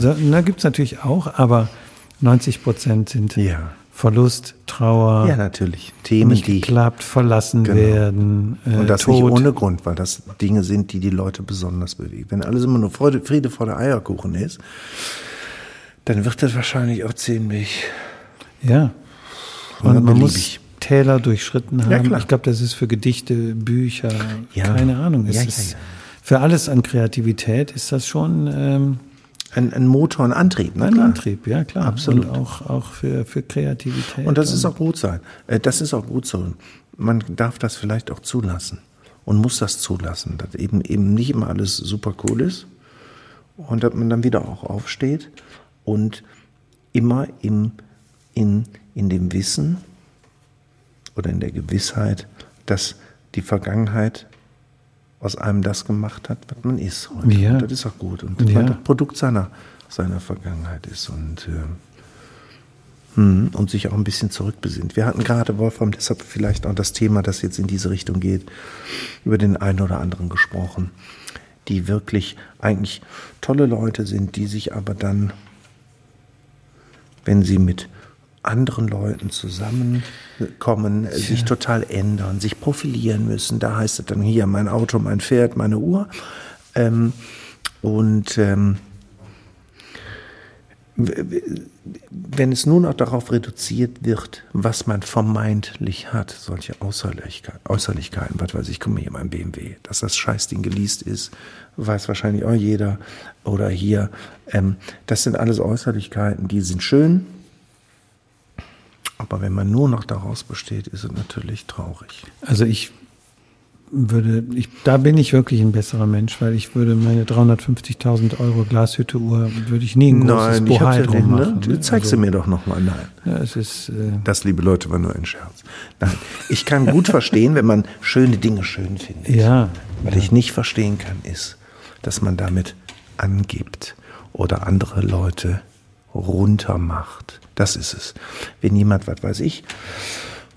so, da gibt es natürlich auch, aber 90% sind Verlust, Trauer, ja, natürlich. Themen, nicht geklappt, verlassen werden, und das Tod. Nicht ohne Grund, weil das Dinge sind, die Leute besonders bewegen. Wenn alles immer nur Friede vor der Eierkuchen ist, dann wird das wahrscheinlich auch ziemlich... Ja, und man muss Täler durchschritten haben. Ja, ich glaube, das ist für Gedichte, Bücher, keine Ahnung. Es ist für alles an Kreativität ist das schon... Ein Motor, ein Antrieb, ne? Ein Antrieb, ja klar. Absolut. Und auch für Kreativität. Und das ist auch gut sein. Das ist auch gut so. Man darf das vielleicht auch zulassen und muss das zulassen, dass eben nicht immer alles super cool ist und dass man dann wieder auch aufsteht und immer in dem Wissen oder in der Gewissheit, dass die Vergangenheit aus einem das gemacht hat, was man ist heute. Ja. Und das ist auch gut. Und weil das Produkt seiner Vergangenheit ist und sich auch ein bisschen zurückbesinnt. Wir hatten gerade, Wolfram, deshalb vielleicht auch das Thema, das jetzt in diese Richtung geht, über den einen oder anderen gesprochen, die wirklich eigentlich tolle Leute sind, die sich aber dann, wenn sie mit anderen Leuten zusammenkommen, sich total ändern, sich profilieren müssen. Da heißt es dann hier, mein Auto, mein Pferd, meine Uhr. Wenn es nun auch darauf reduziert wird, was man vermeintlich hat, solche Äußerlichkeiten, was weiß ich, guck mal hier mein BMW, dass das Scheißding geleast ist, weiß wahrscheinlich auch jeder. Oder hier, das sind alles Äußerlichkeiten, die sind schön, aber wenn man nur noch daraus besteht, ist es natürlich traurig. Also da bin ich wirklich ein besserer Mensch, weil ich würde meine 350.000 € Glashütte-Uhr würde ich nie ein großes Bohai drum machen. Du zeigst sie mir doch nochmal. Nein. Ja, das, liebe Leute, war nur ein Scherz. Nein, ich kann gut verstehen, wenn man schöne Dinge schön findet. Ja. Was ich nicht verstehen kann, ist, dass man damit angibt oder andere Leute runter macht. Das ist es. Wenn jemand, was weiß ich,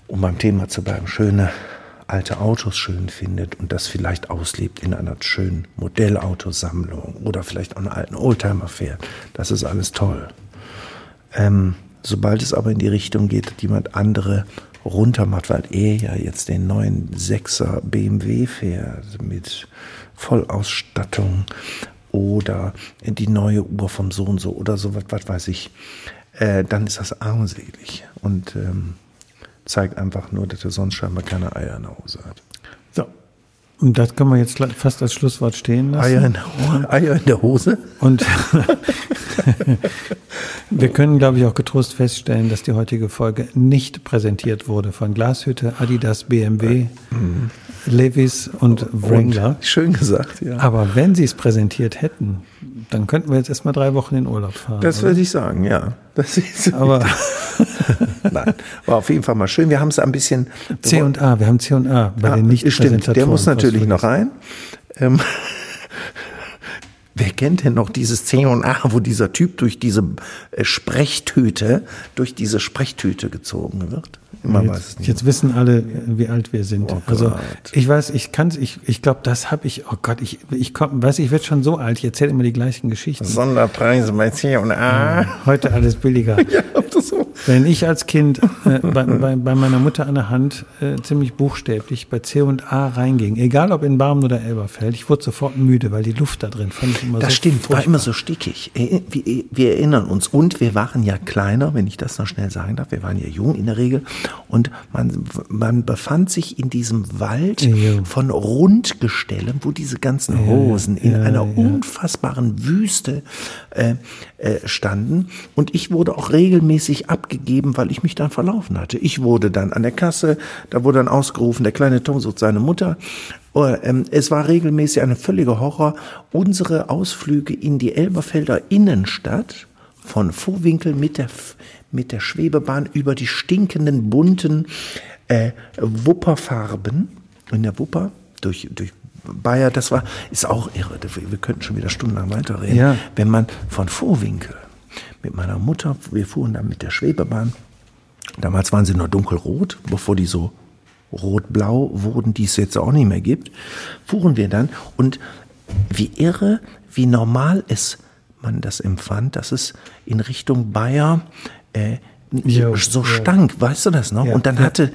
um beim Thema zu bleiben, schöne alte Autos schön findet und das vielleicht auslebt in einer schönen Modellautosammlung oder vielleicht auch einen alten Oldtimer fährt, das ist alles toll. Sobald es aber in die Richtung geht, dass jemand andere runter macht, weil er ja jetzt den neuen 6er BMW fährt mit Vollausstattung oder die neue Uhr vom so und so oder so, was weiß ich, dann ist das armselig und zeigt einfach nur, dass er sonst scheinbar keine Eier in der Hose hat. So, und das können wir jetzt fast als Schlusswort stehen lassen. Eier in der Hose? Und wir können, glaube ich, auch getrost feststellen, dass die heutige Folge nicht präsentiert wurde von Glashütte, Adidas, BMW, Levi's und Wrangler. Schön gesagt, ja. Aber wenn sie es präsentiert hätten, dann könnten wir jetzt erstmal 3 Wochen in Urlaub fahren. Das würde ich sagen, ja. Das ist aber nein, war auf jeden Fall mal schön. Wir haben es ein bisschen... wir haben C&A bei den Nicht-Präsentatoren. Stimmt, der muss natürlich noch rein. Wer kennt denn noch dieses C&A, wo dieser Typ durch diese Sprechtüte, gezogen wird? Jetzt wissen alle, wie alt wir sind. Oh, also ich weiß, ich kann es, ich glaube, das habe ich, oh Gott, ich werde schon so alt, ich erzähle immer die gleichen Geschichten. Sonderpreise bei C&A. Heute alles billiger. Ja, das so. Wenn ich als Kind bei meiner Mutter an der Hand ziemlich buchstäblich bei C&A reinging, egal ob in Barmen oder Elberfeld, ich wurde sofort müde, weil die Luft da drin fand ich immer das so stimmt, furchtbar. War immer so stickig. Wir erinnern uns. Und wir waren ja kleiner, wenn ich das noch schnell sagen darf, wir waren ja jung in der Regel. Und man befand sich in diesem Wald von Rundgestellen, wo diese ganzen Hosen in einer unfassbaren Wüste standen. Und ich wurde auch regelmäßig abgegeben, weil ich mich dann verlaufen hatte. Ich wurde dann an der Kasse, da wurde dann ausgerufen, der kleine Tom sucht seine Mutter. Es war regelmäßig ein völliger Horror. Unsere Ausflüge in die Elberfelder Innenstadt von Vohwinkel mit der Schwebebahn über die stinkenden, bunten Wupperfarben in der Wupper durch Bayer, das ist auch irre. Wir könnten schon wieder stundenlang weiterreden. Ja. Wenn man von Vohwinkel mit meiner Mutter, wir fuhren dann mit der Schwebebahn, damals waren sie nur dunkelrot, bevor die so rot-blau wurden, die es jetzt auch nicht mehr gibt, fuhren wir dann und wie irre, wie normal man das empfand, dass es in Richtung Bayer stank, weißt du das noch? Ja, und dann hatten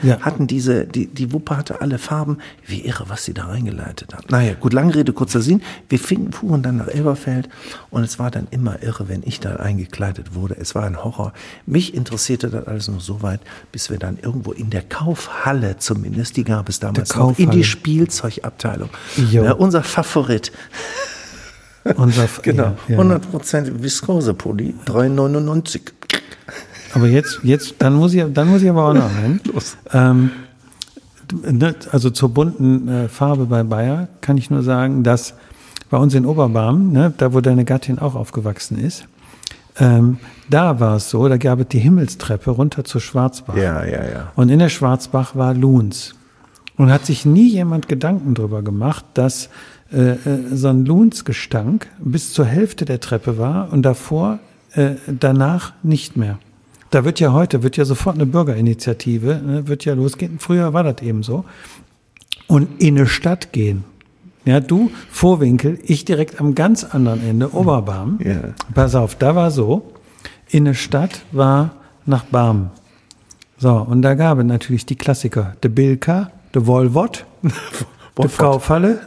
die Wupper hatte alle Farben, wie irre, was sie da reingeleitet haben. Naja, gut, lange Rede, kurzer Sinn, wir fuhren dann nach Elberfeld und es war dann immer irre, wenn ich da eingekleidet wurde, es war ein Horror. Mich interessierte das alles nur so weit, bis wir dann irgendwo in der Kaufhalle zumindest, die gab es damals noch, in die Spielzeugabteilung. Ja, unser Favorit. Genau, 100% Viskosepulli, 3,99. Aber jetzt, dann muss ich aber auch noch rein. Los. Also zur bunten Farbe bei Bayer kann ich nur sagen, dass bei uns in Oberbarm, ne, da wo deine Gattin auch aufgewachsen ist, da war es so, da gab es die Himmelstreppe runter zur Schwarzbach. Ja. Und in der Schwarzbach war Luns. Und hat sich nie jemand Gedanken drüber gemacht, dass so ein Lunsgestank bis zur Hälfte der Treppe war und danach nicht mehr. Da wird ja sofort eine Bürgerinitiative, ne, wird ja losgehen. Früher war das eben so. Und in eine Stadt gehen. Ja, du, Vohwinkel, ich direkt am ganz anderen Ende, Oberbarm. Yeah. Pass auf, da war so, in eine Stadt war nach Barm. So, und da gab es natürlich die Klassiker. De Bilka, de Wolwot, de Frau Falle,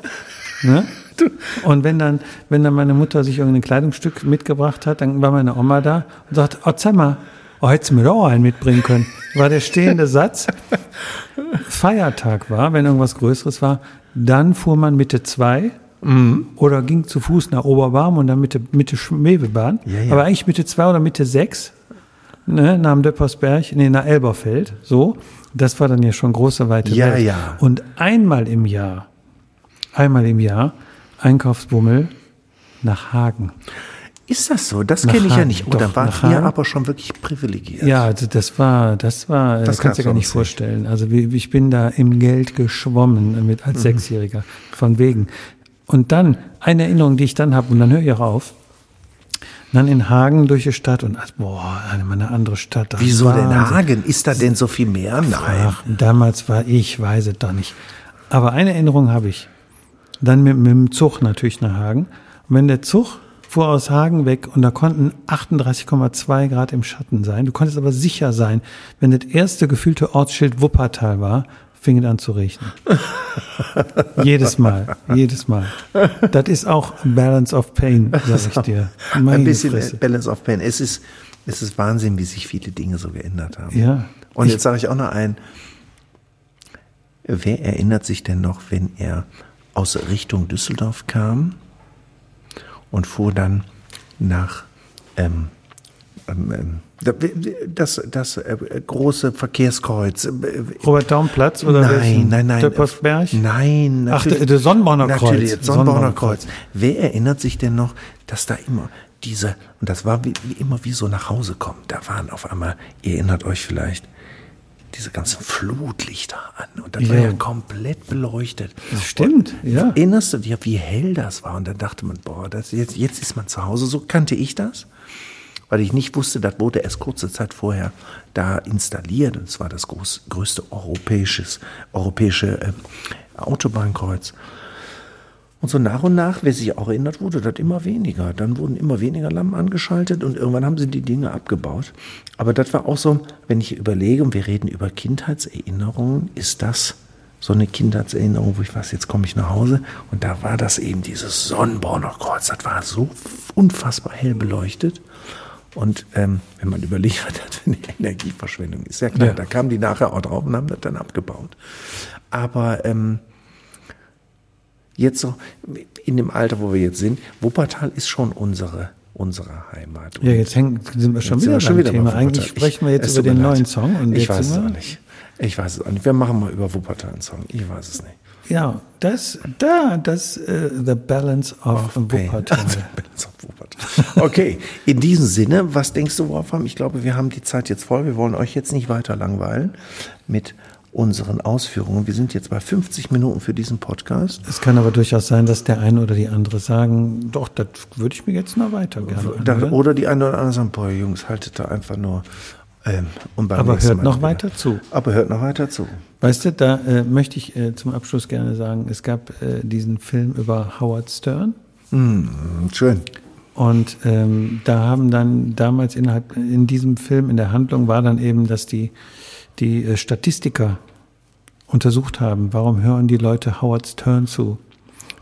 ne? Und wenn dann meine Mutter sich irgendein Kleidungsstück mitgebracht hat, dann war meine Oma da und sagt, zeig mal, hättest du mir doch auch einen mitbringen können. War der stehende Satz. Feiertag war, wenn irgendwas Größeres war, dann fuhr man Mitte 2 oder ging zu Fuß nach Oberbarm und dann Mitte Schwebebahn. Ja. Aber eigentlich Mitte 2 oder Mitte 6, ne, nach dem Döppersberg, nach Elberfeld. So, das war dann ja schon große, weite Welt. Ja. Und einmal im Jahr, Einkaufsbummel nach Hagen. Ist das so? Das kenne ich ja nicht. Oder wart ihr aber schon wirklich privilegiert? Ja, also das kannst du dir gar nicht vorstellen. Also ich bin da im Geld geschwommen als Sechsjähriger. Von wegen. Und dann eine Erinnerung, die ich dann habe, und dann höre ich auch auf. Dann in Hagen durch die Stadt und eine andere Stadt. Wieso denn Hagen? Ist da denn so viel mehr? Nein. Damals weiß es doch nicht. Aber eine Erinnerung habe ich. Dann mit dem Zug natürlich nach Hagen. Und wenn der Zug fuhr aus Hagen weg und da konnten 38,2 Grad im Schatten sein, du konntest aber sicher sein, wenn das erste gefühlte Ortsschild Wuppertal war, fing es an zu regnen. Jedes Mal. Das ist auch Balance of Pain, sag ich dir. Meine ein bisschen Fresse. Balance of Pain. Es ist Wahnsinn, wie sich viele Dinge so geändert haben. Ja. Und jetzt sage ich auch noch einen. Wer erinnert sich denn noch, wenn er aus Richtung Düsseldorf kam und fuhr dann nach das große Verkehrskreuz. Oberbarmplatz oder nein. Döppersberg? Nein. Ach, das Sonnenborner Kreuz. Natürlich, das Sonnenborner Kreuz. Wer erinnert sich denn noch, dass da immer diese, und das war wie immer wie so nach Hause kommen, da waren auf einmal, ihr erinnert euch vielleicht, diese ganzen Flutlichter an. Und das war ja komplett beleuchtet. Das stimmt, und ja. Erinnerst du dich, wie hell das war? Und dann dachte man, boah, das jetzt ist man zu Hause. So kannte ich das, weil ich nicht wusste, das wurde erst kurze Zeit vorher da installiert. Und zwar das größte europäische Autobahnkreuz. Und so nach und nach, wer sich auch erinnert, wurde das immer weniger. Dann wurden immer weniger Lampen angeschaltet und irgendwann haben sie die Dinge abgebaut. Aber das war auch so, wenn ich überlege, und wir reden über Kindheitserinnerungen, ist das so eine Kindheitserinnerung, wo ich weiß, jetzt komme ich nach Hause. Und da war das eben dieses Sonnenborner Kreuz. Das war so unfassbar hell beleuchtet. Und wenn man überlegt, was das für eine Energieverschwendung ist, ja klar, ja. Da kamen die nachher auch drauf und haben das dann abgebaut. Aber jetzt so in dem Alter, wo wir jetzt sind, Wuppertal ist schon unsere Heimat. Und ja, jetzt sind wir schon wieder beim Thema. Eigentlich sprechen wir jetzt über den neuen Song. Und ich weiß es auch nicht. Wir machen mal über Wuppertal einen Song. Ich weiß es nicht. Ja, The Balance of Wuppertal. Okay, in diesem Sinne, was denkst du, Wolfram? Ich glaube, wir haben die Zeit jetzt voll. Wir wollen euch jetzt nicht weiter langweilen mit unseren Ausführungen. Wir sind jetzt bei 50 Minuten für diesen Podcast. Es kann aber durchaus sein, dass der eine oder die andere sagen, doch, das würde ich mir jetzt noch weiter gerne anhören. Oder die eine oder andere sagen, boah, Jungs, haltet da einfach nur. Aber hört noch weiter zu. Weißt du, da möchte ich zum Abschluss gerne sagen, es gab diesen Film über Howard Stern. Schön. Und da haben dann damals in diesem Film, in der Handlung war dann eben, dass die Statistiker untersucht haben, warum hören die Leute Howard Stern zu?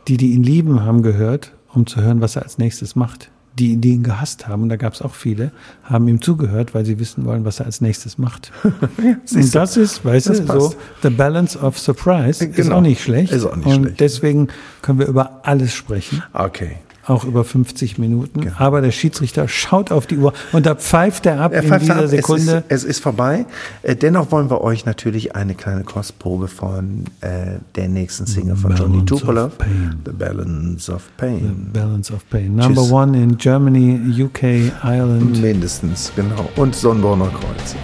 Die ihn lieben, haben gehört, um zu hören, was er als nächstes macht. Die ihn gehasst haben, und da gab es auch viele, haben ihm zugehört, weil sie wissen wollen, was er als nächstes macht. Ja, und das ist, so, the balance of surprise, genau. Ist auch nicht schlecht. Und deswegen können wir über alles sprechen. Okay. Auch über 50 Minuten. Genau. Aber der Schiedsrichter schaut auf die Uhr und da pfeift er ab in dieser Sekunde. Es ist vorbei. Dennoch wollen wir euch natürlich eine kleine Kostprobe von der nächsten Single von Johnny Tupolev. The Balance of Pain. The Balance of Pain. Number one in Germany, UK, Ireland. Mindestens, genau. Und Sonnenborner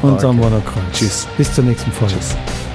Kreuz. Tschüss. Bis zur nächsten Folge. Tschüss.